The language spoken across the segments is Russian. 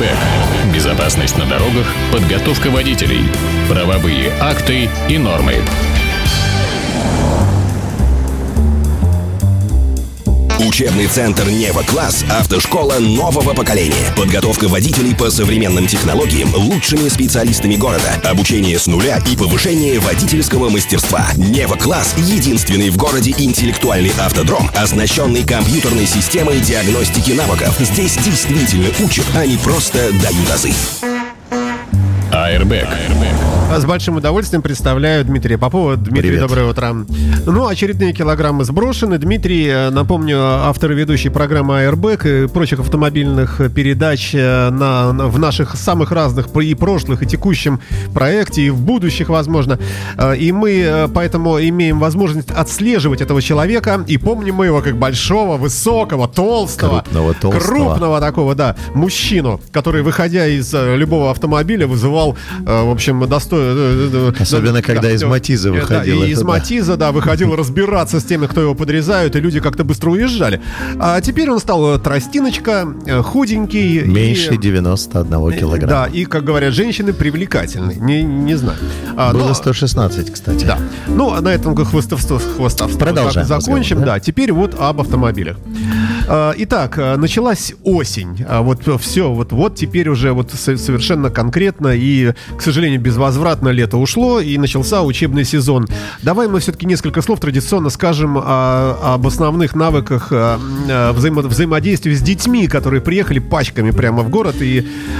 Airbag, безопасность на дорогах, подготовка водителей, правовые акты и нормы. Учебный центр «НЕВА-класс» — автошкола нового поколения. Подготовка водителей по современным технологиям лучшими специалистами города. Обучение с нуля и повышение водительского мастерства. «НЕВА-класс» — единственный в городе интеллектуальный автодром, оснащенный компьютерной системой диагностики навыков. Здесь действительно учат, а не просто дают азы. Airbag. С большим удовольствием представляю Дмитрия Попова. Дмитрий, привет. Доброе утро. Очередные килограммы сброшены. Дмитрий, напомню, автор и ведущий программы Airbag и прочих автомобильных передач в наших самых разных и прошлых, и текущем проекте, и в будущих, возможно. И мы поэтому имеем возможность отслеживать этого человека, и помним мы его как большого, высокого, толстого, крупного такого, да, мужчину, который, выходя из любого автомобиля, вызывал, в общем, Особенно, когда из Матиза выходил. Да, и из Матиза, да, выходил разбираться с теми, кто его подрезают, и люди как-то быстро уезжали. А теперь он стал тростиночка, худенький. Меньше 91 килограмма. Да, и, как говорят женщины, привлекательный. Не знаю. Было 116, кстати. Да. На этом хвостовство продолжаем. Закончим, да. Теперь вот об автомобилях. Итак, началась осень. Вот теперь уже совершенно конкретно и, к сожалению, безвозвратно лето ушло, и начался учебный сезон. Давай мы все-таки несколько слов традиционно скажем об основных навыках взаимодействия с детьми, которые приехали пачками прямо в город.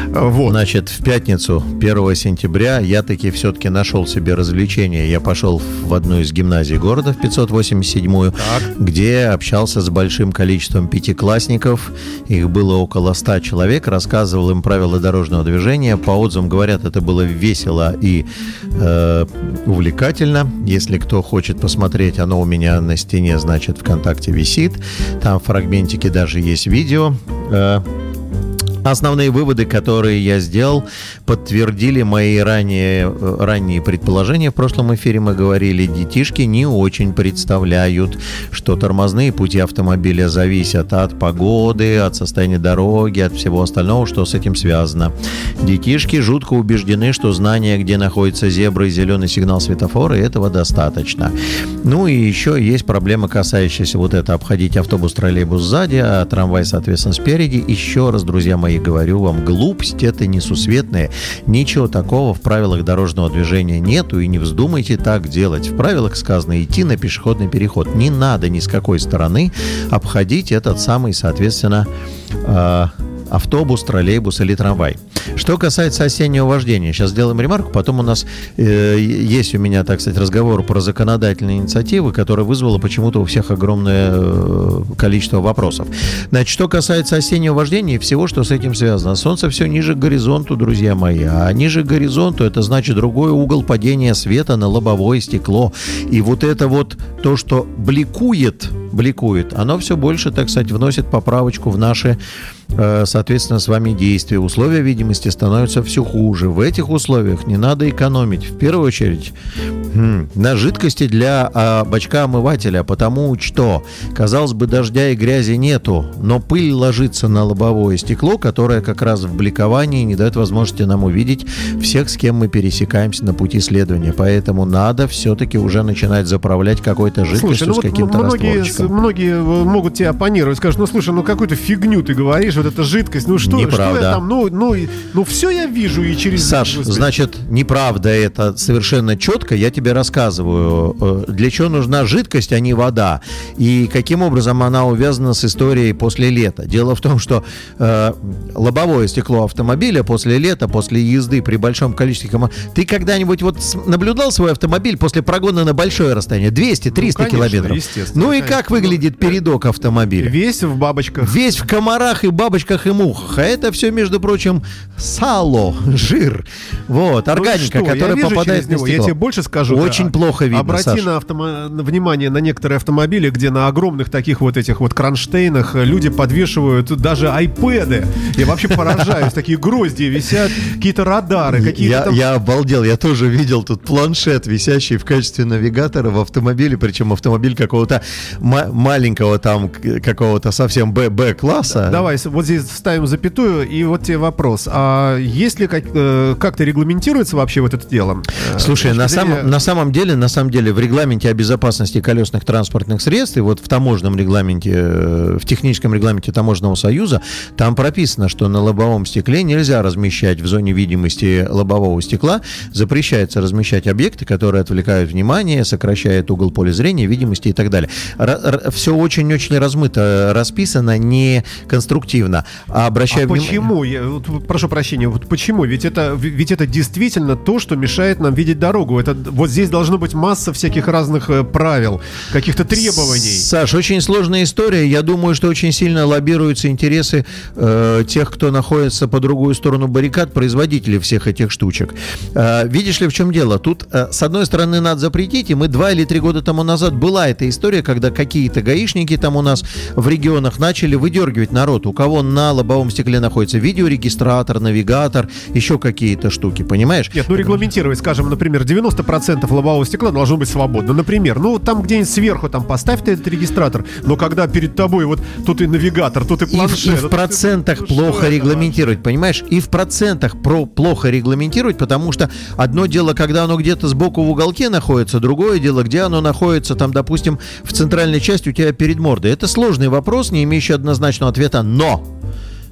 Значит, в пятницу, 1 сентября, я таки все-таки нашел себе развлечение. Я пошел в одну из гимназий города, в 587-ю, где общался с большим количеством пятиклассников. Их было около 100 человек. Рассказывал им правила дорожного движения. По отзывам говорят, это было весело и увлекательно. Если кто хочет посмотреть, оно у меня на стене, значит, ВКонтакте висит. Там фрагментики даже есть видео. Основные выводы, которые я сделал, подтвердили мои ранние предположения. В прошлом эфире мы говорили, детишки не очень представляют, что тормозные пути автомобиля зависят от погоды, от состояния дороги, от всего остального, что с этим связано. Детишки жутко убеждены, что знание, где находятся зебры и зеленый сигнал светофора, этого достаточно. И еще есть проблема, касающаяся обходить автобус, троллейбус сзади, а трамвай, соответственно, спереди. Еще раз, друзья мои, говорю вам, глупость это несусветная. Ничего такого в правилах дорожного движения нету, и не вздумайте так делать. В правилах сказано идти на пешеходный переход. Не надо ни с какой стороны обходить этот самый, соответственно, автобус, троллейбус или трамвай. Что касается осеннего вождения, сейчас сделаем ремарку, потом у нас есть у меня, так сказать, разговор про законодательные инициативы, которая вызвала почему-то у всех огромное количество вопросов. Значит, что касается осеннего вождения и всего, что с этим связано. Солнце все ниже к горизонту, друзья мои, а ниже к горизонту — это значит другой угол падения света на лобовое стекло. И то, что бликует, оно все больше, так сказать, вносит поправочку в наши, соответственно, с вами действия. Условия видимости становятся все хуже. В этих условиях не надо экономить. В первую очередь на жидкости для бачка омывателя, потому что, казалось бы, дождя и грязи нету, но пыль ложится на лобовое стекло, которое как раз в бликовании не дает возможности нам увидеть всех, с кем мы пересекаемся на пути следования. Поэтому надо все-таки уже начинать заправлять какой-то жидкостью с каким-то растворчиком. Многие могут тебе оппонировать, скажут, какую-то фигню ты говоришь, эта жидкость, неправда. Что я там, все я вижу и через... Саш, значит, неправда это, совершенно четко, я тебе рассказываю, для чего нужна жидкость, а не вода, и каким образом она увязана с историей после лета. Дело в том, что лобовое стекло автомобиля после лета, после езды при большом количестве... Ты когда-нибудь наблюдал свой автомобиль после прогона на большое расстояние? 200-300 километров. Конечно. Как выглядит передок автомобиля? Весь в бабочках. Весь в комарах и бабочках и мухах. А это все, между прочим, сало, жир. Органика, которая попадает в него. Я тебе больше скажу. Очень плохо видно, Саша. Обрати внимание на некоторые автомобили, где на огромных таких кронштейнах люди подвешивают даже айпэды. Я вообще поражаюсь. Такие грозди висят, какие-то радары. Я обалдел. Я тоже видел тут планшет, висящий в качестве навигатора в автомобиле. Причем автомобиль какого-то до маленького там какого-то совсем Б-класса. Давай, вот здесь ставим запятую, и вот тебе вопрос. А есть ли как-то регламентируется вообще вот это дело? Слушай, на самом деле в регламенте о безопасности колесных транспортных средств, и вот в таможенном регламенте, в техническом регламенте Таможенного союза, там прописано, что на лобовом стекле нельзя размещать в зоне видимости лобового стекла, запрещается размещать объекты, которые отвлекают внимание, сокращают угол поля зрения, видимости и так далее. Все очень-очень размыто расписано, не конструктивно. А почему? Прошу прощения, вот почему? Ведь это действительно то, что мешает нам видеть дорогу. Это, вот здесь должно быть масса всяких разных правил, каких-то требований. Саш, очень сложная история. Я думаю, что очень сильно лоббируются интересы тех, кто находится по другую сторону баррикад, производителей всех этих штучек. Видишь ли, в чем дело? Тут, с одной стороны, надо запретить, и мы 2 или 3 года тому назад была эта история, когда какие-то гаишники там у нас в регионах начали выдергивать народ, у кого на лобовом стекле находится видеорегистратор, навигатор, еще какие-то штуки, понимаешь? Нет, ну регламентировать, скажем, например, 90% лобового стекла должно быть свободно, например. Ну, там где-нибудь сверху там поставь ты этот регистратор, но когда перед тобой вот тут и навигатор, тут и планшет. И в процентах ты... плохо регламентировать, понимаешь? И в процентах плохо регламентировать, потому что одно дело, когда оно где-то сбоку в уголке находится, другое дело, где оно находится, там, допустим, в центральной части у тебя перед мордой. Это сложный вопрос, не имеющий однозначного ответа, но...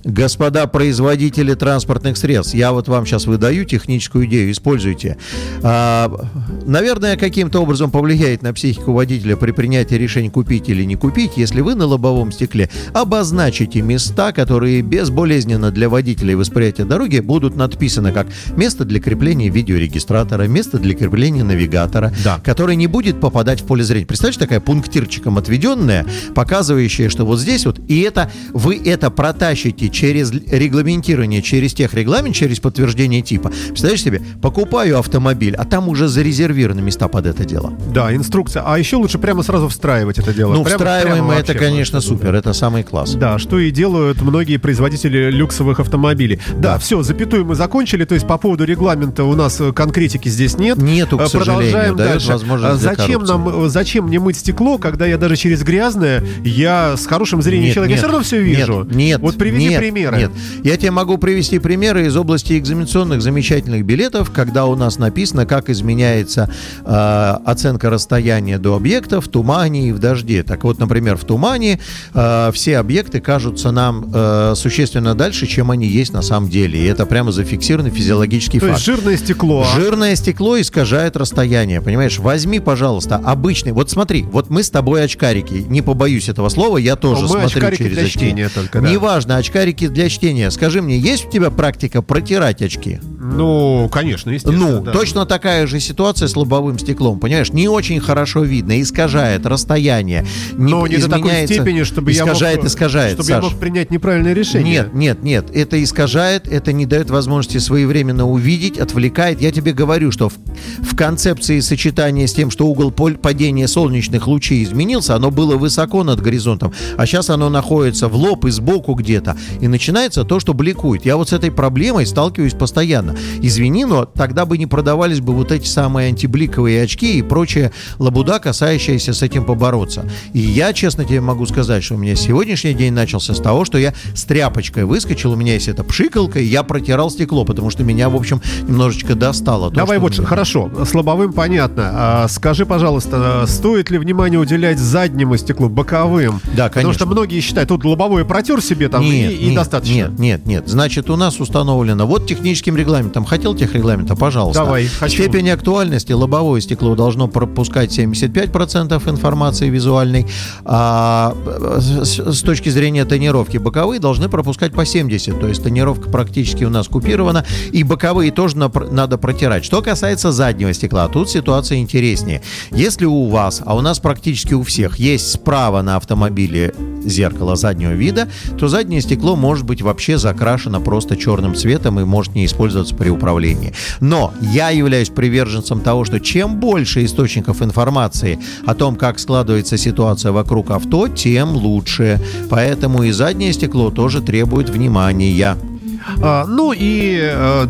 Господа производители транспортных средств, я вот вам сейчас выдаю техническую идею, используйте. Наверное, каким-то образом повлияет на психику водителя при принятии решения купить или не купить, если вы на лобовом стекле обозначите места, которые безболезненно для водителей восприятия дороги будут надписаны как место для крепления видеорегистратора, место для крепления навигатора, да, который не будет попадать в поле зрения. Представляешь, такая пунктирчиком отведенная, показывающая, что вот здесь вот, и это вы это протащите через регламентирование, через техрегламент, через подтверждение типа. Представляешь себе, покупаю автомобиль, а там уже зарезервированы места под это дело. Да, инструкция. А еще лучше прямо сразу встраивать это дело. Ну, встраиваемое это, конечно, супер. Это самый класс. Да, что и делают многие производители люксовых автомобилей. Да, все, запятую мы закончили. То есть по поводу регламента у нас конкретики здесь нет. Нету, к сожалению. Продолжаем дальше. Зачем мне мыть стекло, когда я даже через грязное, я с хорошим зрением человека все равно все вижу? Нет, вот приведи примеры. Нет, я тебе могу привести примеры из области экзаменационных замечательных билетов, когда у нас написано, как изменяется оценка расстояния до объекта в тумане и в дожде. Так вот, например, в тумане все объекты кажутся нам существенно дальше, чем они есть на самом деле. И это прямо зафиксированный физиологический факт. То есть жирное стекло. Жирное стекло искажает расстояние, понимаешь? Возьми, пожалуйста, обычный. Вот смотри, вот мы с тобой очкарики. Не побоюсь этого слова, я тоже смотрю через очки. Неважно, очкарики для чтения. Скажи мне, есть у тебя практика протирать очки? Ну, конечно, естественно. Ну, да. Точно такая же ситуация с лобовым стеклом, понимаешь? Не очень хорошо видно, искажает расстояние. Но не до такой степени, чтобы я мог принять неправильное решение. Нет. Это искажает, это не дает возможности своевременно увидеть, отвлекает. Я тебе говорю, что в концепции сочетания с тем, что угол падения солнечных лучей изменился, оно было высоко над горизонтом, а сейчас оно находится в лоб и сбоку где-то. И начинается то, что бликует. Я вот с этой проблемой сталкиваюсь постоянно. Извини, но тогда бы не продавались бы вот эти самые антибликовые очки и прочая лабуда, касающаяся с этим побороться. И я, честно тебе могу сказать, что у меня сегодняшний день начался с того, что я с тряпочкой выскочил, у меня есть эта пшикалка, и я протирал стекло, потому что меня, в общем, немножечко достало. Давай вот, хорошо, с лобовым понятно. Скажи, пожалуйста, стоит ли внимание уделять заднему стеклу, боковым? Да, конечно. Потому что многие считают, тут лобовое протер себе там и достаточно. Нет. Значит, у нас установлено вот техническим регламентом. Хотел техрегламента? Пожалуйста. Давай, хочу. Степень актуальности. Лобовое стекло должно пропускать 75% информации визуальной. С точки зрения тонировки боковые должны пропускать по 70%. То есть тонировка практически у нас купирована. И боковые тоже надо протирать. Что касается заднего стекла, тут ситуация интереснее. Если у вас, а у нас практически у всех, есть справа на автомобиле зеркало заднего вида, то заднее стекло может быть вообще закрашено просто черным цветом и может не использоваться при управлении. Но я являюсь приверженцем того, что чем больше источников информации о том, как складывается ситуация вокруг авто, тем лучше. Поэтому и заднее стекло тоже требует внимания.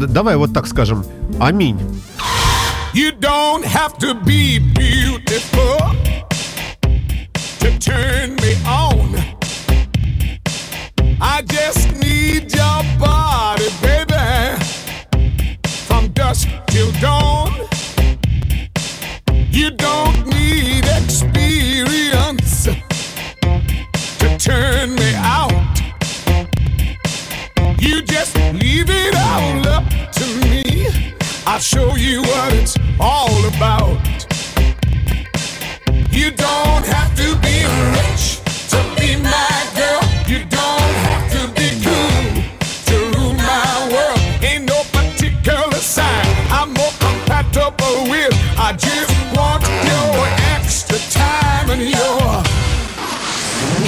Давай вот так скажем. Аминь. You don't have to be beautiful to turn me on. I just need your body, baby, from dusk till dawn. You don't need experience to turn me out. You just leave it all up to me. I'll show you what it's all about. You don't have to be rich to be my girl. You don't have to be cool to rule my world. Ain't no particular sign I'm more compatible with. I just want your extra time and your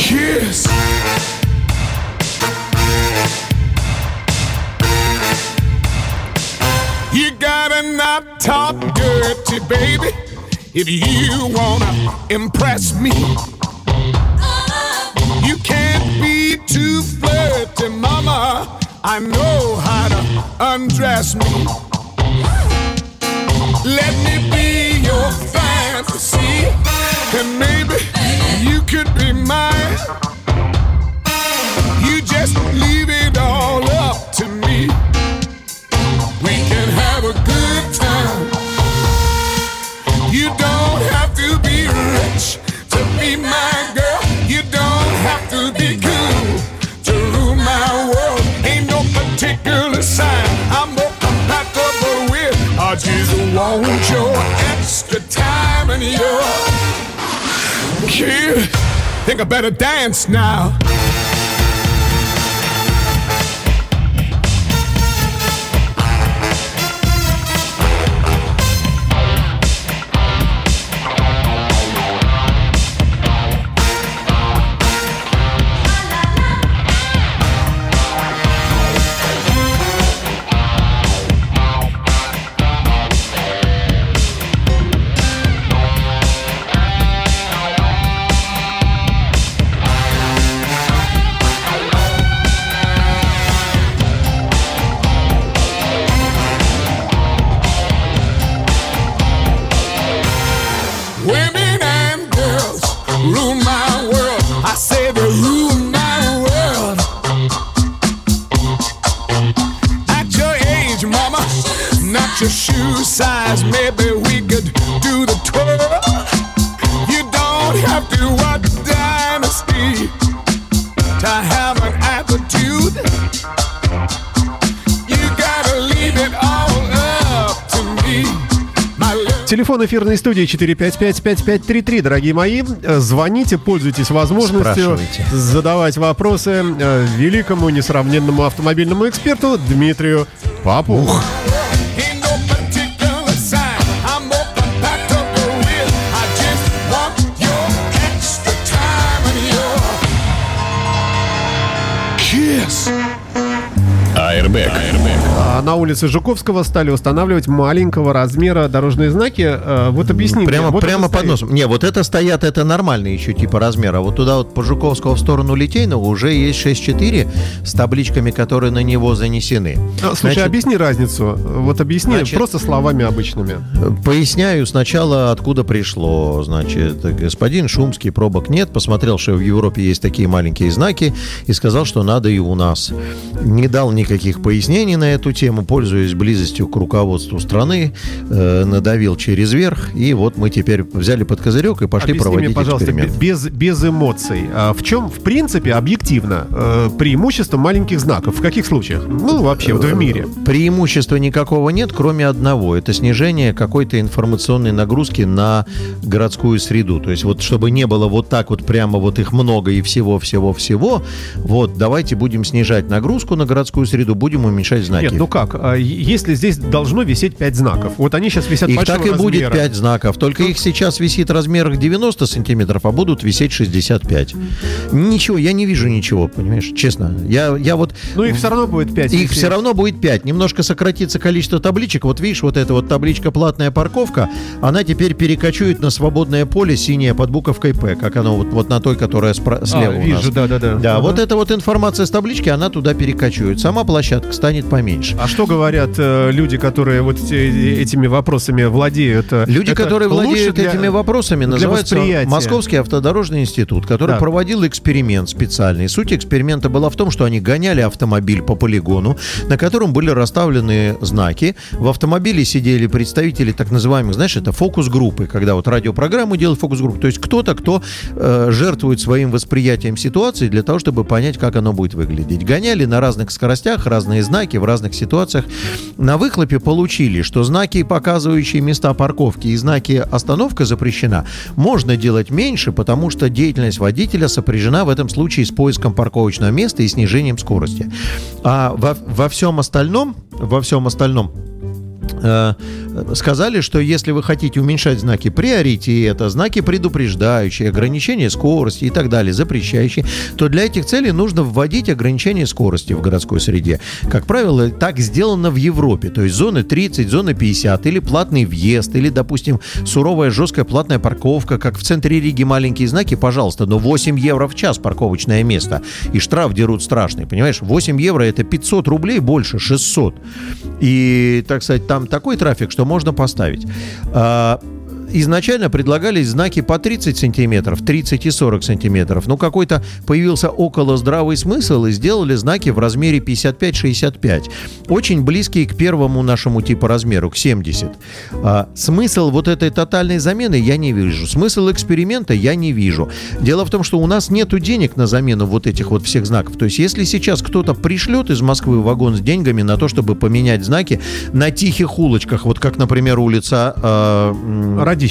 kiss. You gotta not talk dirty, baby, if you wanna impress me. You can't be too flirty, mama, I know how to undress me. Let me be your fantasy, and maybe you could be mine. You just leave it all up to me. We can have a good time. You don't have to be rich to be my girl. You don't have to be cool to rule my world. Ain't no particular sign I'm more compatible with. I just want your extra time and your kiss. Think I better dance now. Телефон эфирной студии 455-5533, дорогие мои. Звоните, пользуйтесь возможностью задавать вопросы великому несравненному автомобильному эксперту Дмитрию Попову. На улице Жуковского стали устанавливать маленького размера дорожные знаки. Вот объясни. Прямо под носом. Не, вот это стоят, это нормально еще типа размера. Вот туда вот по Жуковского в сторону Литейного уже есть 6,4 с табличками, которые на него занесены. Слушай, значит, объясни разницу. Вот объясни, значит, просто словами обычными. Поясняю сначала, откуда пришло. Значит, господин Шумский пробок нет, посмотрел, что в Европе есть такие маленькие знаки, и сказал, что надо и у нас. Не дал никаких пояснений на эту тему, пользуясь близостью к руководству страны, надавил через верх, и вот мы теперь взяли под козырек и пошли проводить эксперимент. Без эмоций. А в чем, в принципе, объективно преимущество маленьких знаков? В каких случаях? Ну, вообще, вот в мире. Преимущества никакого нет, кроме одного. Это снижение какой-то информационной нагрузки на городскую среду. То есть вот чтобы не было вот так вот прямо вот их много и всего-всего-всего, вот давайте будем снижать нагрузку на городскую среду, будем уменьшать знаки. Нет, ну как? Если здесь должно висеть 5 знаков, вот они сейчас висят большого размера. Их так и будет 5 знаков, только их сейчас висит размерах 90 сантиметров, а будут висеть 65. Ничего, я не вижу ничего, понимаешь, честно. Я вот... Ну их все равно будет 5. Их все равно будет 5. Немножко сократится количество табличек. Вот видишь, вот эта вот табличка «Платная парковка», она теперь перекочует на свободное поле, синее под буковкой «П», как оно вот на той, которая слева у нас. Вижу, да-да-да. Да, вот эта вот информация с таблички, она туда перекочует. Сама площадка площадка станет поменьше. А что говорят люди, которые вот этими вопросами владеют? Люди, которые владеют этими вопросами, называется Московский автодорожный институт, который проводил эксперимент специальный. Суть эксперимента была в том, что они гоняли автомобиль по полигону, на котором были расставлены знаки. В автомобиле сидели представители так называемых, знаешь, это фокус-группы, когда вот радиопрограмму делают фокус-группу. То есть кто-то, кто жертвует своим восприятием ситуации для того, чтобы понять, как оно будет выглядеть. Гоняли на разных скоростях, разные знаки, в разных ситуациях. На выхлопе получили, что знаки, показывающие места парковки, и знаки «остановка запрещена», можно делать меньше, потому что деятельность водителя сопряжена в этом случае с поиском парковочного места и снижением скорости. А во всем остальном сказали, что если вы хотите уменьшать знаки приоритета, знаки предупреждающие, ограничения скорости и так далее, запрещающие, то для этих целей нужно вводить ограничение скорости в городской среде. Как правило, так сделано в Европе. То есть зоны 30, зоны 50, или платный въезд, или, допустим, суровая жесткая платная парковка, как в центре Риги маленькие знаки, пожалуйста, но 8 евро в час парковочное место. И штраф дерут страшный, понимаешь? 8 евро это 500 рублей больше, 600. И, так сказать, там такой трафик, что можно поставить. Изначально предлагались знаки по 30 сантиметров, 30 и 40 сантиметров. Но какой-то появился около здравый смысл, и сделали знаки в размере 55-65. Очень близкие к первому нашему типа размеру, к 70. Смысл вот этой тотальной замены я не вижу. Смысл эксперимента я не вижу. Дело в том, что у нас нету денег на замену вот этих вот всех знаков. То есть если сейчас кто-то пришлет из Москвы вагон с деньгами на то, чтобы поменять знаки на тихих улочках, вот как, например, улица...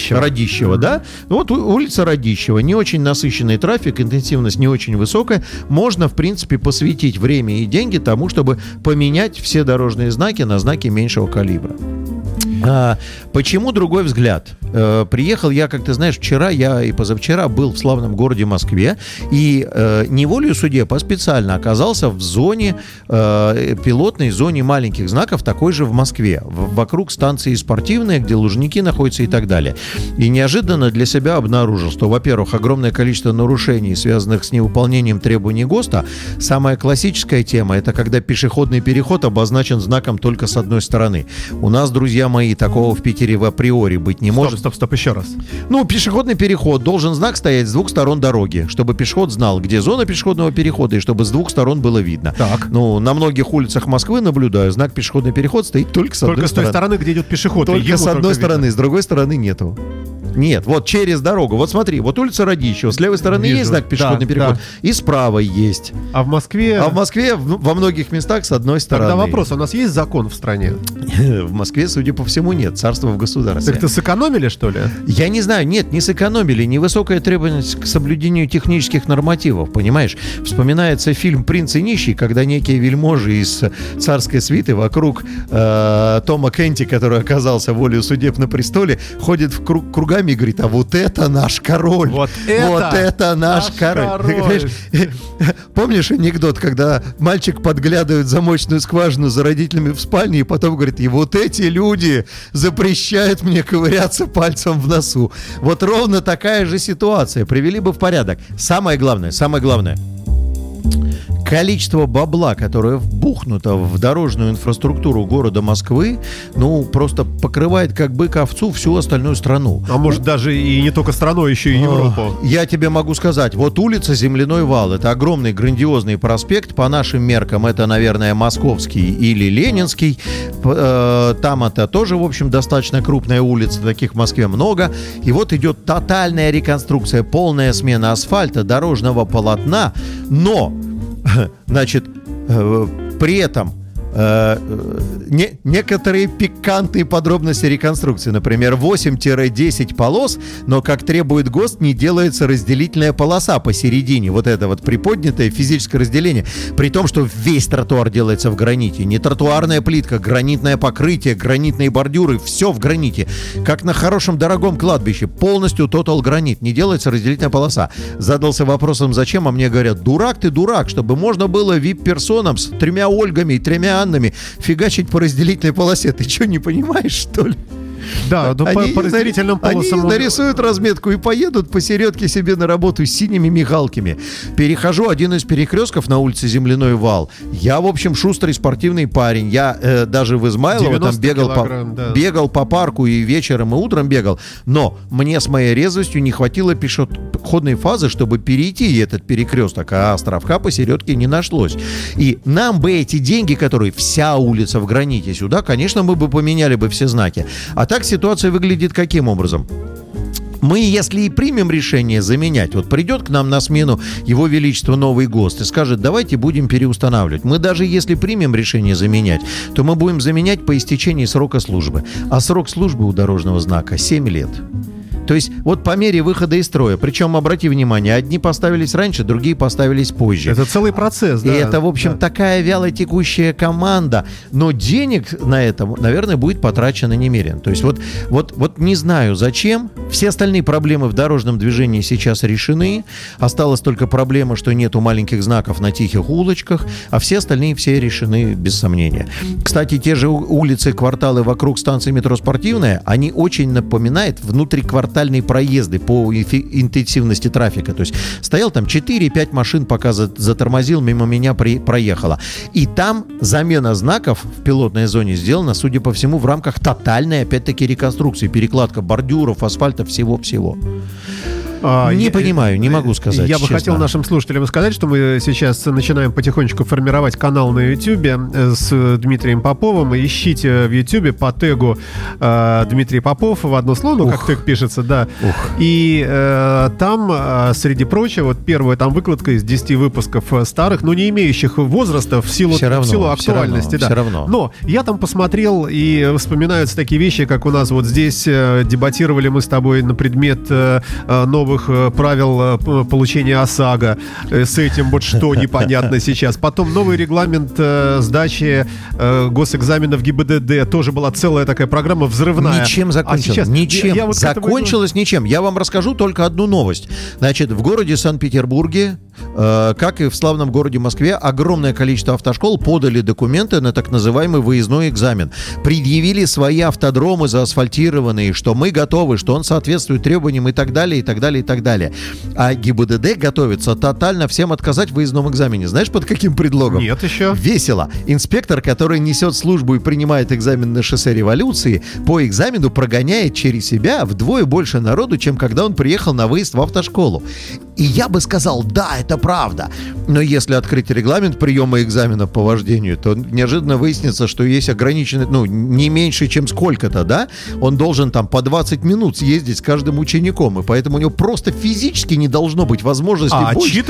Радищева, да? Вот улица Радищева. Не очень насыщенный трафик, интенсивность не очень высокая. Можно, в принципе, посвятить время и деньги тому, чтобы поменять все дорожные знаки на знаки меньшего калибра. Почему другой взгляд? Приехал я, как ты знаешь, вчера, я и позавчера был в славном городе Москве, и неволею судеб, а специально оказался в зоне, пилотной зоне маленьких знаков, такой же в Москве, вокруг станции Спортивная, где Лужники находятся и так далее. И неожиданно для себя обнаружил, что, во-первых, огромное количество нарушений, связанных с невыполнением требований ГОСТа. Самая классическая тема — это когда пешеходный переход обозначен знаком только с одной стороны. У нас, друзья мои, и такого в Питере в априори быть не может. Стоп, еще раз. Ну, пешеходный переход. Должен знак стоять с двух сторон дороги, чтобы пешеход знал, где зона пешеходного перехода, и чтобы с двух сторон было видно. Так. Ну, на многих улицах Москвы, наблюдаю, знак «Пешеходный переход» стоит только с одной стороны. Только с той стороны, где идет пешеход. Только с одной стороны, с другой стороны нету. Нет, вот через дорогу. Вот смотри, вот улица Радищева. С левой стороны есть знак «Пешеходный переход», и справа есть. А в Москве? А в Москве во многих местах с одной стороны. Тогда вопрос, у нас есть закон в стране? В Москве, судя по всему, нет. Царство в государстве. Так-то сэкономили, что ли? Я не знаю. Нет, не сэкономили. Невысокая требовательность к соблюдению технических нормативов, понимаешь? Вспоминается фильм «Принц и нищий», когда некие вельможи из царской свиты вокруг Тома Кенти, который оказался волею судеб на престоле, ходит в кругами и говорит: а вот это наш король. Вот это наш король. Помнишь анекдот, когда мальчик подглядывает в замочную скважину за родителями в спальне и потом говорит: и вот эти люди запрещают мне ковыряться пальцем в носу. Вот ровно такая же ситуация. Привели бы в порядок. Самое главное. Количество бабла, которое вбухнуто в дорожную инфраструктуру города Москвы, ну, просто покрывает как бык овцу всю остальную страну. А может, даже и не только страну, еще и Европу. Я тебе могу сказать, вот улица Земляной вал, это огромный грандиозный проспект, по нашим меркам это, наверное, Московский или Ленинский, там это тоже, в общем, достаточно крупная улица, таких в Москве много, и вот идет тотальная реконструкция, полная смена асфальта, дорожного полотна, но... Значит, при этом некоторые пикантные подробности реконструкции. Например, 8-10 полос, но, как требует ГОСТ, не делается разделительная полоса посередине. Вот это вот приподнятое физическое разделение. При том, что весь тротуар делается в граните. Не тротуарная плитка, гранитное покрытие, гранитные бордюры. Все в граните. Как на хорошем дорогом кладбище. Полностью тотал гранит. Не делается разделительная полоса. Задался вопросом, зачем, а мне говорят: дурак ты, дурак, чтобы можно было вип-персонам с 3 Ольгами и 3 фигачить по разделительной полосе. Ты что, не понимаешь, что ли? Да, но они, по разделительным полосам. Они нарисуют разметку и поедут посередке себе на работу с синими мигалками. Перехожу один из перекрестков на улице Земляной вал. Я, в общем, шустрый спортивный парень. Я даже в Измайлово там бегал по парку и вечером, и утром бегал. Но мне с моей резвостью не хватило пешеходной фазы, чтобы перейти этот перекресток, а островка посередке не нашлось. И нам бы эти деньги, которые вся улица в граните сюда, конечно, мы бы поменяли бы все знаки. А так ситуация выглядит каким образом? Мы, если и примем решение заменять, вот придет к нам на смену Его Величество новый ГОСТ и скажет, давайте будем переустанавливать. Мы даже если примем решение заменять, то мы будем заменять по истечении срока службы. А срок службы у дорожного знака 7 лет. То есть вот по мере выхода из строя. Причем, обрати внимание, одни поставились раньше, другие поставились позже. Это целый процесс, да. И это, в общем, такая вялотекущая команда. Но денег на этом, наверное, будет потрачено немерено. То есть вот не знаю зачем. Все остальные проблемы в дорожном движении сейчас решены. Осталась только проблема, что нету маленьких знаков на тихих улочках. А все остальные все решены без сомнения. Кстати, те же улицы, кварталы вокруг станции метро Спортивная, они очень напоминают внутриквартал проезды по интенсивности трафика. То есть стоял там 4-5 машин, пока затормозил, мимо меня проехало. И там замена знаков в пилотной зоне сделана, судя по всему, в рамках тотальной, опять-таки, реконструкции. Перекладка бордюров, асфальта, всего-всего. Не понимаю, не могу сказать. Я бы хотел нашим слушателям сказать, что мы сейчас начинаем потихонечку формировать канал на YouTube с Дмитрием Поповым. Ищите в YouTube по тегу Дмитрий Попов в одно слово, как тег пишется, да. И там, среди прочего, вот первая там выкладка из 10 выпусков старых, но не имеющих возраста в силу актуальности. Да. Но я там посмотрел, и вспоминаются такие вещи, как у нас вот здесь дебатировали мы с тобой на предмет нового правил получения ОСАГО. С этим вот что непонятно сейчас. Потом новый регламент сдачи госэкзаменов ГИБДД. Тоже была целая такая программа взрывная. Ничем закончилась. А сейчас... Ничем. Я вот закончилась этого... ничем. Я вам расскажу только одну новость. Значит, в городе Санкт-Петербурге, как и в славном городе Москве, огромное количество автошкол подали документы на так называемый выездной экзамен. Предъявили свои автодромы заасфальтированные, что мы готовы, что он соответствует требованиям и так далее, и так далее, и так далее. А ГИБДД готовится тотально всем отказать в выездном экзамене. Знаешь, под каким предлогом? Нет еще. Весело. Инспектор, который несет службу и принимает экзамен на шоссе Революции, по экзамену прогоняет через себя вдвое больше народу, чем когда он приехал на выезд в автошколу. И я бы сказал, да, это правда. Но если открыть регламент приема экзамена по вождению, то неожиданно выяснится, что есть ограниченный, не меньше, чем сколько-то, да? Он должен там по 20 минут съездить с каждым учеником, и поэтому у него просто физически не должно быть возможности больше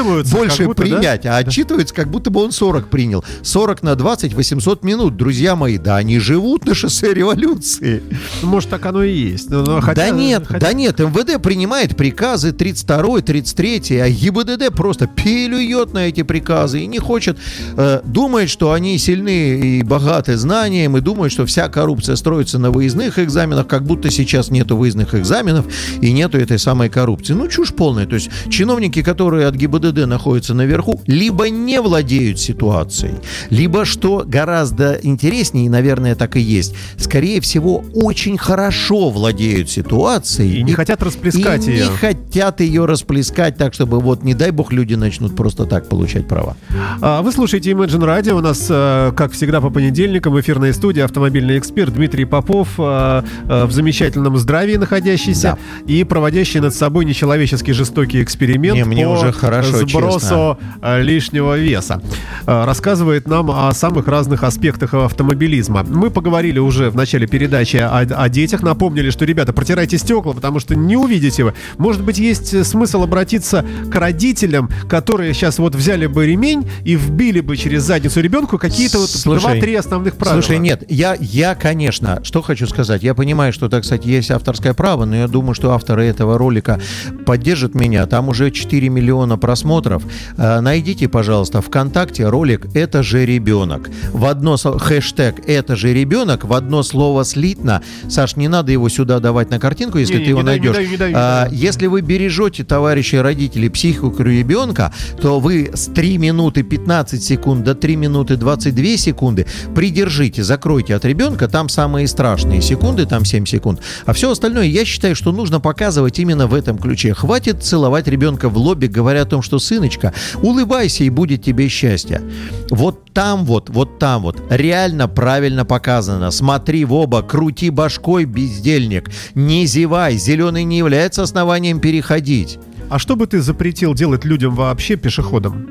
принять. Да? А отчитывается, как будто бы он 40 принял. 40 на 20, 800 минут, друзья мои, да они живут на шоссе Революции. Может, так оно и есть. Да нет, МВД принимает приказы 32-й, 33-й, а ГИБДД просто плюет на эти приказы и не хочет, думает, что они сильны и богаты знанием, и думает, что вся коррупция строится на выездных экзаменах, как будто сейчас нету выездных экзаменов и нету этой самой коррупции. Чушь полная. То есть чиновники, которые от ГИБДД находятся наверху, либо не владеют ситуацией, либо, что гораздо интереснее, и, наверное, так и есть, скорее всего, очень хорошо владеют ситуацией. И не хотят расплескать ее. И не хотят ее расплескать так, чтобы, вот, не дай бог, люди начнут просто так получать права. Вы слушаете Imagine Radio. У нас, как всегда, по понедельникам эфирная студия, автомобильный эксперт Дмитрий Попов, в замечательном здравии находящийся, да, и проводящий над собой нечеловеческий жестокий эксперимент сбросу лишнего веса. Рассказывает нам о самых разных аспектах автомобилизма. Мы поговорили уже в начале передачи о детях. Напомнили, что, ребята, протирайте стекла, потому что не увидите вы. Может быть, есть смысл обратиться к родителям, которые сейчас вот взяли бы ремень и вбили бы через задницу ребенку какие-то вот 2-3 основных правила. Слушай, нет, я, конечно, что хочу сказать. Я понимаю, что, так сказать, есть авторское право, но я думаю, что авторы этого ролика поддержит меня. Там уже 4 миллиона просмотров. Найдите, пожалуйста, ВКонтакте ролик «Это же ребенок». В одно хэштег «Это же ребенок» в одно слово слитно. Саш, не надо его сюда давать на картинку, если ты его найдешь. Если вы бережете, товарищи родители, психику ребенка, то вы с 3 минуты 15 секунд до 3 минуты 22 секунды придержите, закройте от ребенка. Там самые страшные секунды, там 7 секунд. А все остальное, я считаю, что нужно показывать именно в этом ключе. Хватит целовать ребенка в лобби, говоря о том, что, сыночка, улыбайся, и будет тебе счастье. Вот там вот. Реально правильно показано. Смотри в оба, крути башкой, бездельник. Не зевай, зеленый не является основанием переходить. А что бы ты запретил делать людям вообще, пешеходам?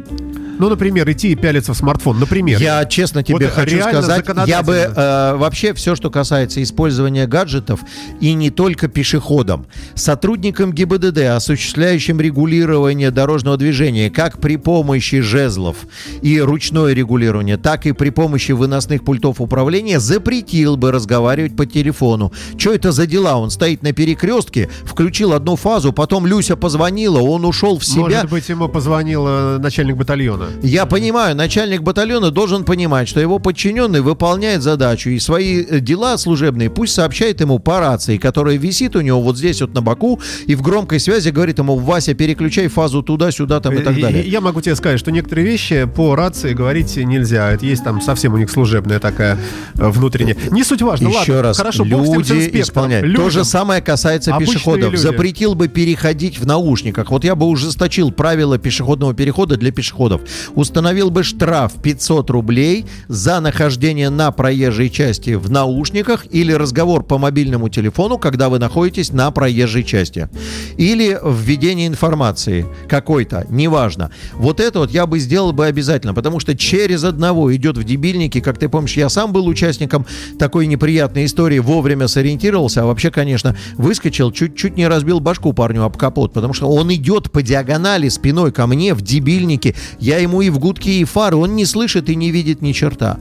Ну, например, идти и пялиться в смартфон, например. Я честно тебе вот хочу сказать, я бы вообще все, что касается использования гаджетов, и не только пешеходам, сотрудникам ГИБДД, осуществляющим регулирование дорожного движения, как при помощи жезлов и ручное регулирование, так и при помощи выносных пультов управления, запретил бы разговаривать по телефону. Что это за дела? Он стоит на перекрестке, включил одну фазу, потом Люся позвонила, он ушел в себя. Может быть, ему позвонил начальник батальона. Я понимаю, начальник батальона должен понимать, что его подчиненный выполняет задачу, и свои дела служебные пусть сообщает ему по рации, которая висит у него вот здесь вот на боку, и в громкой связи говорит ему: Вася, переключай фазу туда-сюда там, и так далее. Я могу тебе сказать, что некоторые вещи по рации говорить нельзя. Это есть там совсем у них служебная такая внутренняя. Не суть важно. Еще ладно, раз, хорошо, люди исполняют. То же самое касается обычные пешеходов. Люди. Запретил бы переходить в наушниках. Вот я бы ужесточил правила пешеходного перехода для пешеходов. Установил бы штраф 500 рублей за нахождение на проезжей части в наушниках или разговор по мобильному телефону, когда вы находитесь на проезжей части. Или введение информации какой-то, неважно. Вот это вот я бы сделал бы обязательно, потому что через одного идет в дебильнике. Как ты помнишь, я сам был участником такой неприятной истории, вовремя сориентировался, а вообще, конечно, выскочил, чуть не разбил башку парню об капот, потому что он идет по диагонали спиной ко мне в дебильнике. Я ему и в гудки, и фары, он не слышит и не видит ни черта.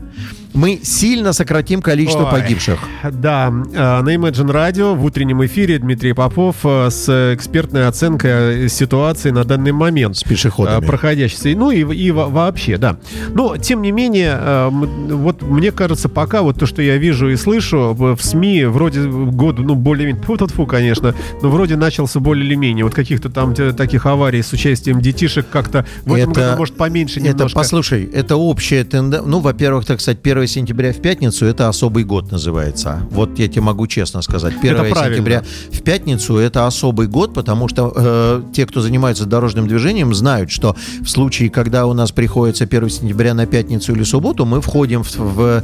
Мы сильно сократим количество погибших. Да, на Imagine Radio в утреннем эфире Дмитрий Попов с экспертной оценкой ситуации на данный момент. С пешеходами. Проходящейся. Ну и вообще, да. Но, тем не менее, вот мне кажется, пока вот то, что я вижу и слышу, в СМИ вроде год, ну, более-менее, конечно, но вроде начался более или менее. Вот каких-то там таких аварий с участием детишек как-то в этом году, может, поменьше немножко. Это, послушай, это общая тенденция. Ну, во-первых, так сказать, 1 сентября в пятницу — это особый год называется. Вот я тебе могу честно сказать. 1 сентября в пятницу — это особый год, потому что те, кто занимается дорожным движением, знают, что в случае, когда у нас приходится 1 сентября на пятницу или субботу, мы входим в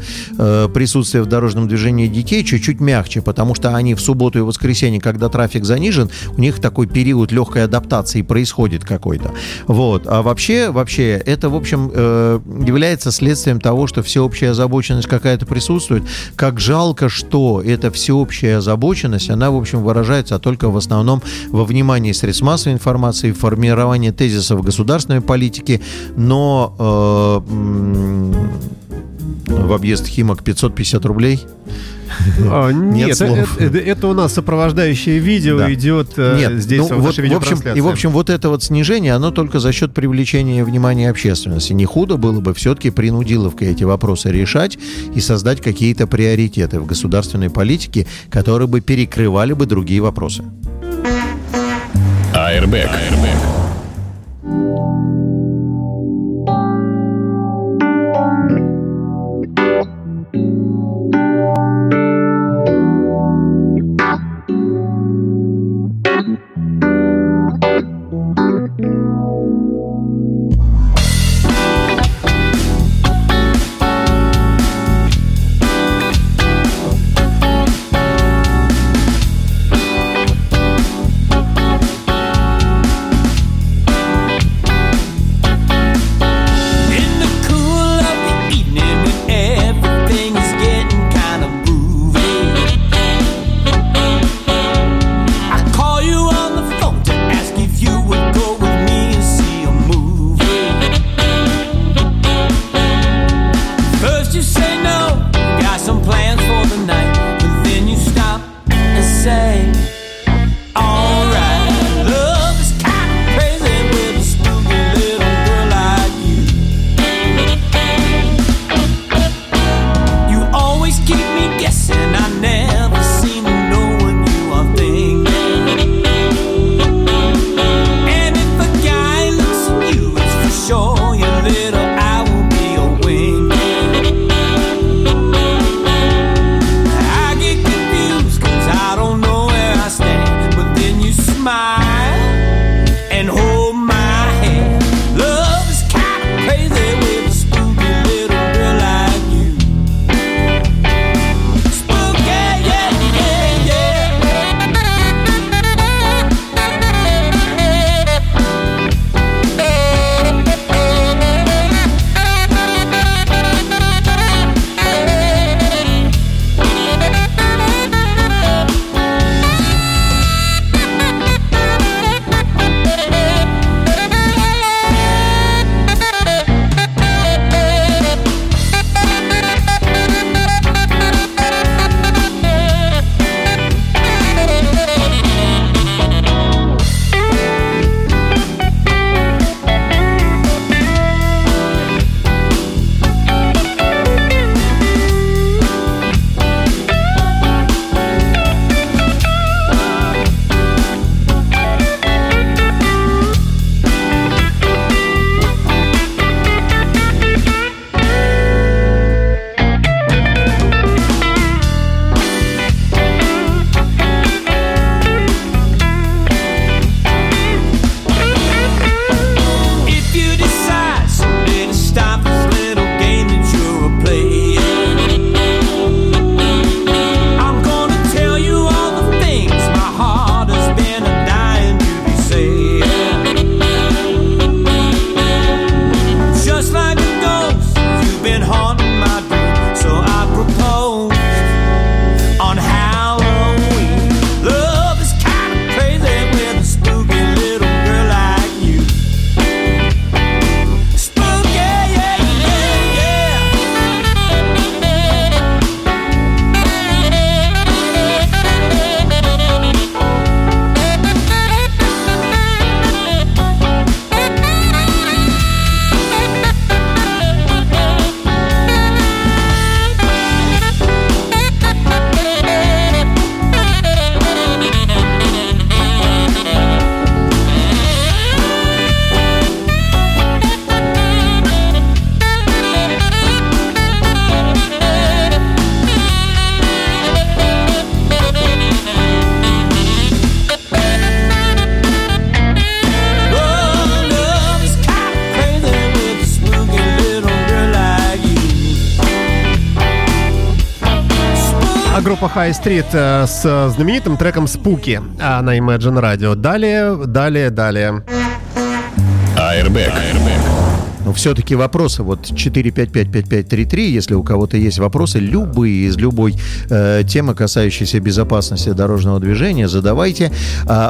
присутствие в дорожном движении детей чуть-чуть мягче, потому что они в субботу и воскресенье, когда трафик занижен, у них такой период легкой адаптации происходит какой-то. Вот. А вообще это, в общем, является следствием того, что всеобщая озабоченность какая-то присутствует. Как жалко, что эта всеобщая озабоченность, она, в общем, выражается только в основном во внимании средств массовой информации, формировании тезисов государственной политики, но в объезд Химок 550 рублей... Нет, это у нас сопровождающее видео идет здесь, в нашей видеотрансляции. И, в общем, вот это вот снижение, оно только за счет привлечения внимания общественности. Не худо было бы все-таки принудиловкой эти вопросы решать и создать какие-то приоритеты в государственной политике, которые бы перекрывали бы другие вопросы. Airbag. А группа High Street с знаменитым треком «Спуки» на Imagine Radio. Далее. Airbag. Но все-таки вопросы, вот 4555533, если у кого-то есть вопросы, любые, из любой темы, касающейся безопасности дорожного движения, задавайте.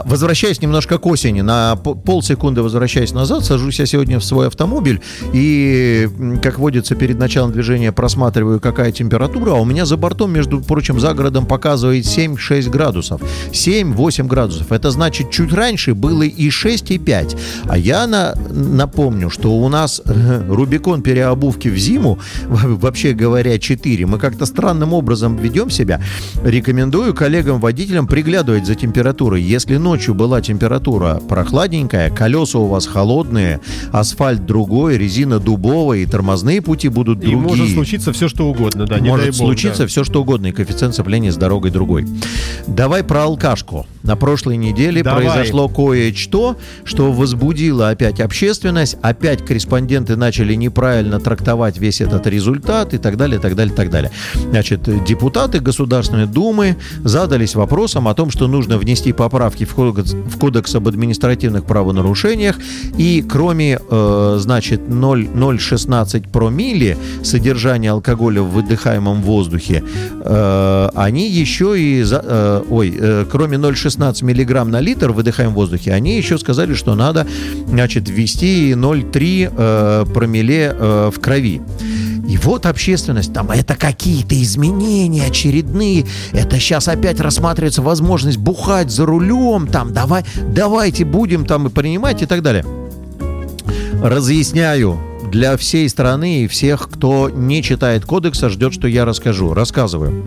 Возвращаясь немножко к осени, на полсекунды возвращаясь назад, сажусь я сегодня в свой автомобиль и, как водится, перед началом движения просматриваю, какая температура, а у меня за бортом, между прочим, за городом показывает 7-6 градусов. 7-8 градусов. Это значит, чуть раньше было и 6, и 5. А я напомню, что у нас Рубикон переобувки в зиму, вообще говоря, 4. Мы как-то странным образом ведем себя. Рекомендую коллегам-водителям приглядывать за температурой. Если ночью была температура прохладненькая, колеса у вас холодные, асфальт другой, резина дубовая, и тормозные пути будут другие. И может случиться все, что угодно. Да, не может случиться все, что угодно, и коэффициент сцепления с дорогой другой. Давай про алкашку. На прошлой неделе произошло кое-что, что возбудило опять общественность, опять корреспондент начали неправильно трактовать весь этот результат и так далее. Значит, депутаты Государственной Думы задались вопросом о том, что нужно внести поправки в Кодекс об административных правонарушениях, и кроме, значит, 0,16 промилле содержания алкоголя в выдыхаемом воздухе, они еще и... кроме 0,16 миллиграмм на литр в выдыхаемом воздухе, они еще сказали, что надо, значит, ввести 0,3 промилле в крови. И вот общественность, там, это какие-то изменения очередные, это сейчас опять рассматривается возможность бухать за рулем, там, давайте будем там и принимать и так далее. Разъясняю для всей страны и всех, кто не читает кодекса, ждет, что я расскажу. Рассказываю.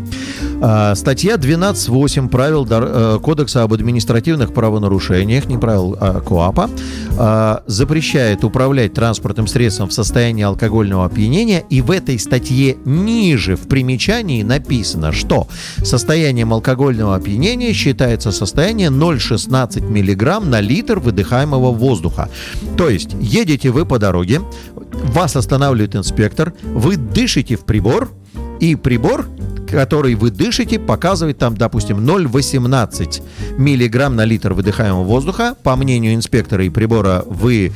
Статья 12.8 правил Кодекса об административных правонарушениях, не правил КОАПа, запрещает управлять транспортным средством в состоянии алкогольного опьянения. И в этой статье ниже в примечании написано, что состоянием алкогольного опьянения считается состояние 0,16 миллиграмм на литр выдыхаемого воздуха. То есть едете вы по дороге, вас останавливает инспектор, вы дышите в прибор, и прибор, который вы дышите, показывает там, допустим, 0,18 миллиграмм на литр выдыхаемого воздуха. По мнению инспектора и прибора, вы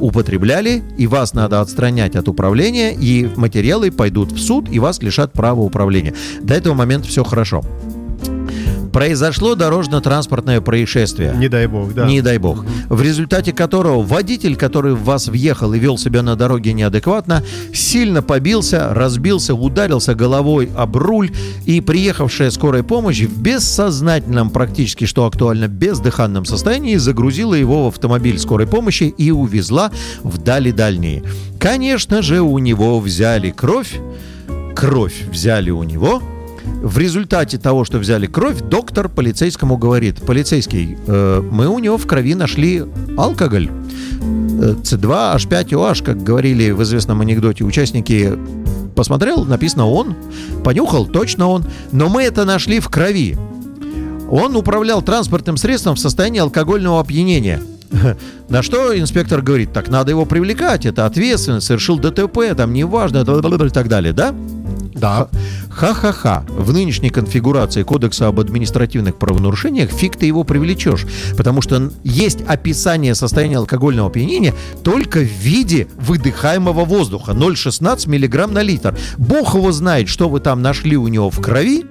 употребляли, и вас надо отстранять от управления, и материалы пойдут в суд, и вас лишат права управления. До этого момента все хорошо. Произошло дорожно-транспортное происшествие. Не дай бог, да. Не дай бог. В результате которого водитель, который в вас въехал и вел себя на дороге неадекватно, сильно побился, разбился, ударился головой об руль, и приехавшая скорая помощь в бессознательном, практически, что актуально, бездыханном состоянии загрузила его в автомобиль скорой помощи и увезла в дали-дальние. Конечно же, у него взяли кровь взяли у него. В результате того, что взяли кровь, доктор полицейскому говорит: полицейский, мы у него в крови нашли алкоголь. С2H5OH, как говорили в известном анекдоте участники. Посмотрел, написано он, понюхал, точно он, но мы это нашли в крови. Он управлял транспортным средством в состоянии алкогольного опьянения. На что инспектор говорит: так надо его привлекать, это ответственность, совершил ДТП, там неважно, и так далее, да? Да. Ха-ха-ха. В нынешней конфигурации Кодекса об административных правонарушениях фиг ты его привлечешь, потому что есть описание состояния алкогольного опьянения только в виде выдыхаемого воздуха. 0,16 миллиграмм на литр. Бог его знает, что вы там нашли у него в крови.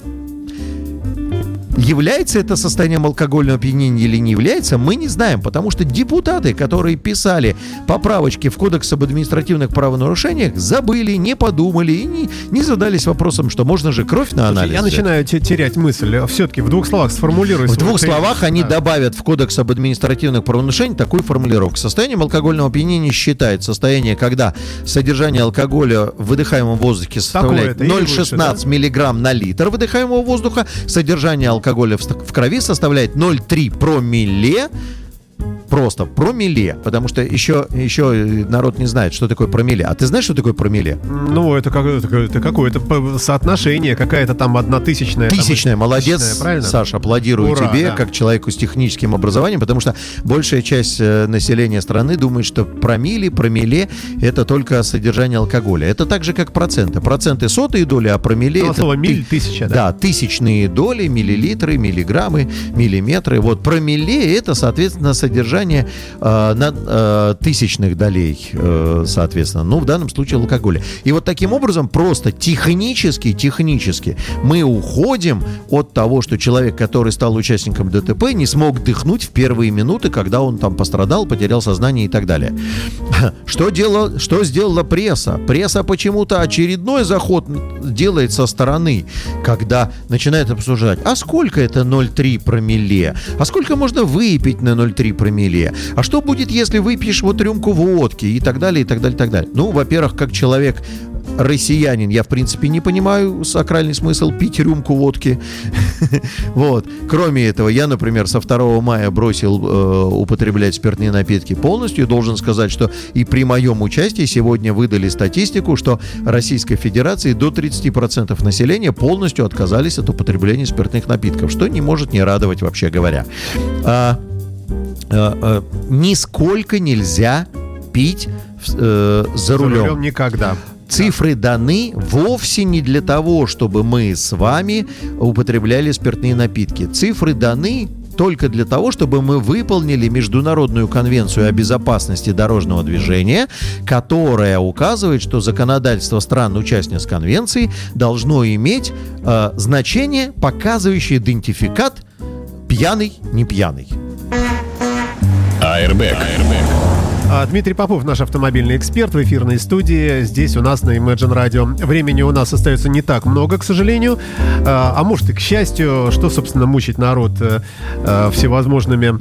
Является это состоянием алкогольного опьянения или не является, мы не знаем, потому что депутаты, которые писали поправочки в Кодекс об административных правонарушениях, забыли, не подумали и не задались вопросом, что можно же кровь на анализ. Я начинаю терять мысль. Все-таки в двух словах сформулируй. В двух словах они добавят в Кодекс об административных правонарушениях такую формулировку. Состоянием алкогольного опьянения считает состояние, когда содержание алкоголя в выдыхаемом воздухе составляет 0,16 миллиграмм на литр выдыхаемого воздуха, содержание алкоголя в крови составляет 0,3 промилле. просто промилле, потому что еще народ не знает, что такое промилле. А ты знаешь, что такое промилле? Ну, это какое-то соотношение, какая-то там однотысячная. Тысячная, молодец, правильно? Саша, аплодирую тебе, да, как человеку с техническим образованием, потому что большая часть населения страны думает, что промилле это только содержание алкоголя. Это так же, как проценты. Проценты сотые доли, а промилле это слово миль, тысяча, да? Да, тысячные доли, миллилитры, миллиграммы, миллиметры. Вот промилле это, соответственно, содержание тысячных долей, соответственно, ну, в данном случае алкоголя. И вот таким образом просто технически мы уходим от того, что человек, который стал участником ДТП, не смог дыхнуть в первые минуты, когда он там пострадал, потерял сознание и так далее. Что сделала пресса? Пресса почему-то очередной заход делает со стороны, когда начинает обсуждать, а сколько это 0,3 промилле? А сколько можно выпить на 0,3 промилле? А что будет, если выпьешь вот рюмку водки? И так далее, и так далее, и так далее. Ну, во-первых, как человек... россиянин, я в принципе не понимаю сакральный смысл пить рюмку водки. Вот. Кроме этого, я, например, со 2 мая бросил употреблять спиртные напитки полностью. Должен сказать, что и при моем участии сегодня выдали статистику, что Российской Федерации до 30% населения полностью отказались от употребления спиртных напитков, что не может не радовать, вообще говоря. Нисколько нельзя пить за рулем. За рулем никогда. Цифры даны вовсе не для того, чтобы мы с вами употребляли спиртные напитки. Цифры даны только для того, чтобы мы выполнили Международную конвенцию о безопасности дорожного движения, которая указывает, что законодательство стран-участниц конвенции должно иметь значение, показывающее идентификат пьяный, не пьяный. Airbag. Дмитрий Попов, наш автомобильный эксперт в эфирной студии, здесь у нас на Imagine Radio. Времени у нас остается не так много, к сожалению, а может и к счастью, что, собственно, мучить народ всевозможными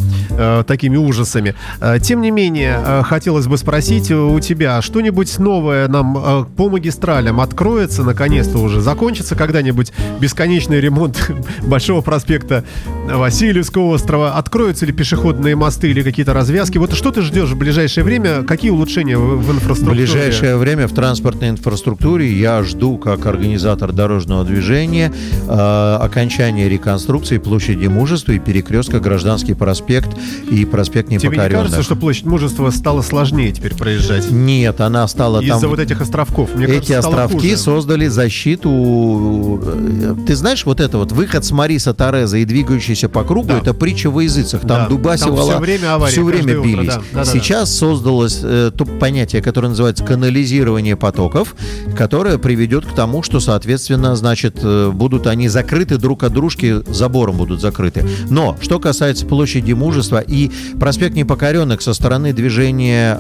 такими ужасами. Тем не менее, хотелось бы спросить у тебя, что-нибудь новое нам по магистралям откроется, наконец-то уже закончится когда-нибудь бесконечный ремонт Большого проспекта, Васильевского острова, откроются ли пешеходные мосты или какие-то развязки? Вот что ты ждешь в ближайшее время, какие улучшения в инфраструктуре? В ближайшее время в транспортной инфраструктуре я жду, как организатор дорожного движения, окончания реконструкции площади Мужества и перекрестка Гражданский проспект и проспект Непокоренных. Тебе не кажется, что площадь Мужества стала сложнее теперь проезжать? Нет, она стала из-за там... Из-за вот этих островков. Мне кажется, островки хуже. Создали защиту... Ты знаешь, вот это вот выход с Мариса Тореза и двигающийся по кругу, да, это притча во языцах. Там да, дубасивала... Там все время авария. Все время бились. Утро, да. Сейчас создалось то понятие, которое называется канализирование потоков, которое приведет к тому, что, соответственно, значит, будут они закрыты друг от дружки, забором будут закрыты. Но, что касается площади Мужества и проспект Непокоренных со стороны движения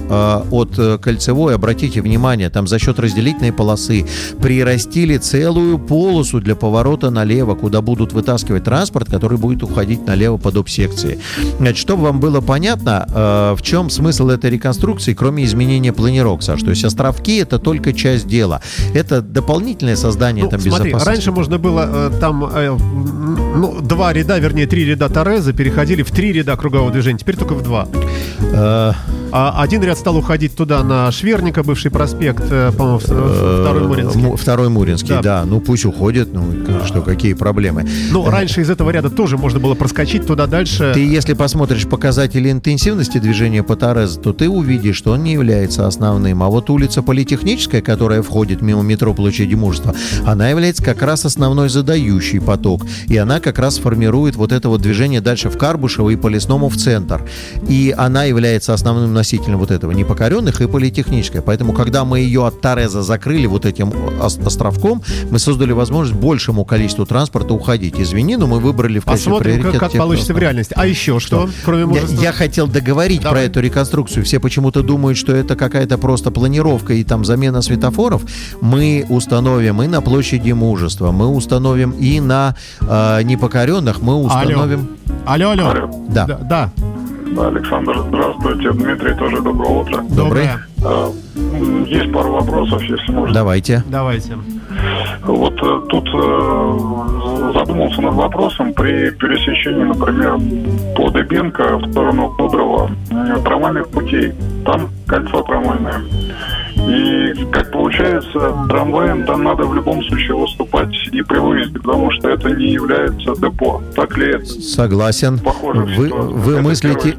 от Кольцевой, обратите внимание, там за счет разделительной полосы прирастили целую полосу для поворота налево, куда будут вытаскивать транспорт, который будет уходить налево под обсекции. Значит, чтобы вам было понятно, в чем смысл этой реконструкции, кроме изменения планировок, Саш. То есть островки — это только часть дела. Это дополнительное создание там смотри, безопасности. Раньше можно было три ряда Тореза переходили в 3 ряда кругового движения, теперь только в 2. Один ряд стал уходить туда, на Шверника, бывший проспект, по-моему, второй Муринский, да. Ну, пусть уходит, какие проблемы. Ну, раньше из этого ряда тоже можно было проскочить туда дальше. Ты, если посмотришь показатели интенсивности движения по Торезу, то ты увидишь, что он не является основным. А вот улица Политехническая, которая входит мимо метро площади Мужества, она является как раз основной задающий поток. И она как раз формирует вот это вот движение дальше в Карбышево и по Лесному в центр. И она является основным носителем вот этого Непокоренных и Политехнической. Поэтому, когда мы ее от Тореза закрыли вот этим островком, мы создали возможность большему количеству транспорта уходить. Извини, но мы выбрали в качестве приоритета. Посмотрим, как получится в реальности. А еще что? Кроме Мужества? Я хотел договорить про эту реконструкцию. Все почему-то думают, что это какая-то просто планировка и там замена светофоров. Мы установим и на площади Мужества, мы установим и на Непокоренных, мы установим... Алло. Да. Александр, здравствуйте. Дмитрий, тоже доброе утро. Доброе. Есть пару вопросов, если можно. Давайте. Вот тут задумался над вопросом. При пересечении, например, по Дыбенко в сторону Плодрова трамвайных путей, там кольцо трамвайное. И, как получается, трамваем там надо в любом случае выступать и при выезде, потому что это не является депо. Так ли это? Согласен. Похоже, вы мыслите...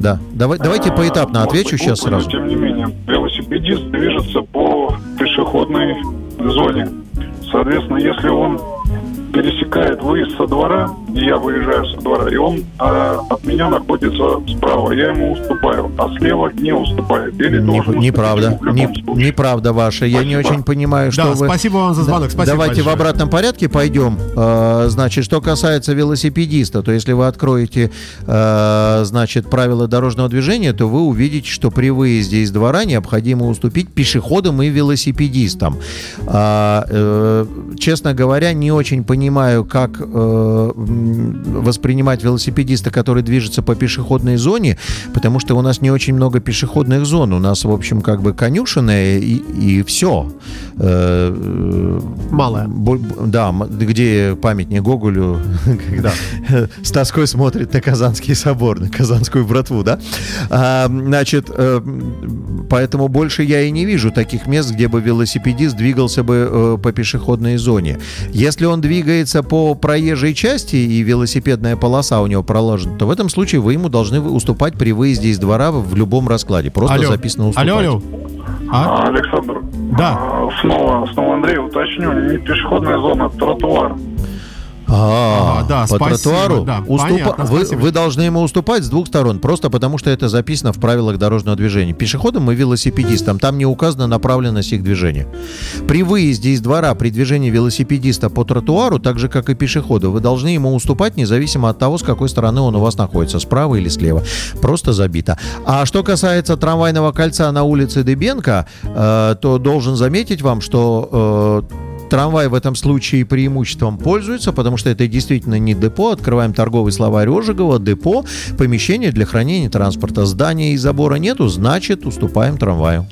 Да. Давайте поэтапно отвечу сейчас сразу. Тем не менее, велосипедист движется по пешеходной зоне. Соответственно, если он пересекает выезд со двора, и я выезжаю со двора, и он от меня находится справа, я ему уступаю, а слева не уступает. Неправда ваша. Спасибо. Я не очень понимаю, что вы... Спасибо вам за звонок. Спасибо Давайте большое. В обратном порядке пойдем. Значит, что касается велосипедиста, то если вы откроете, значит, правила дорожного движения, то вы увидите, что при выезде из двора необходимо уступить пешеходам и велосипедистам. Честно говоря, не очень понимаю, как воспринимать велосипедиста, который движется по пешеходной зоне, потому что у нас не очень много пешеходных зон. У нас, в общем, как бы конюшенная и все. Малая. Да, где памятник Гоголю, когда с тоской смотрит на Казанский собор, на Казанскую братву, да? Значит, поэтому больше я и не вижу таких мест, где бы велосипедист двигался бы по пешеходной зоне. Если он двигается по проезжей части и велосипедная полоса у него проложена, то в этом случае вы ему должны уступать при выезде из двора в любом раскладе. Просто записано уступать. Алло. Александр, да. Снова Андрей, уточню, не пешеходная зона, тротуар. Да, по тротуару понятно, вы должны ему уступать с двух сторон, просто потому что это записано в правилах дорожного движения. Пешеходам и велосипедистам там не указана направленность их движения. При выезде из двора, при движении велосипедиста по тротуару, так же как и пешеходу, вы должны ему уступать независимо от того, с какой стороны он у вас находится, справа или слева. Просто забито. А что касается трамвайного кольца на улице Дыбенко, то должен заметить вам, что... Трамвай в этом случае преимуществом пользуется, потому что это действительно не депо. Открываем торговый словарь Ожегова. Депо, помещение для хранения транспорта. Здания и забора нету, значит, уступаем трамваю.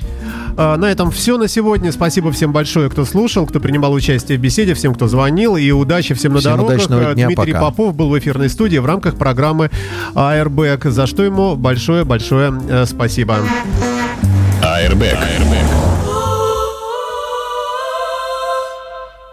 На этом все на сегодня. Спасибо всем большое, кто слушал, кто принимал участие в беседе, всем, кто звонил. И удачи всем на дорогах. Дня, Дмитрий Попов был в эфирной студии в рамках программы Airbag, за что ему большое-большое спасибо. Airbag.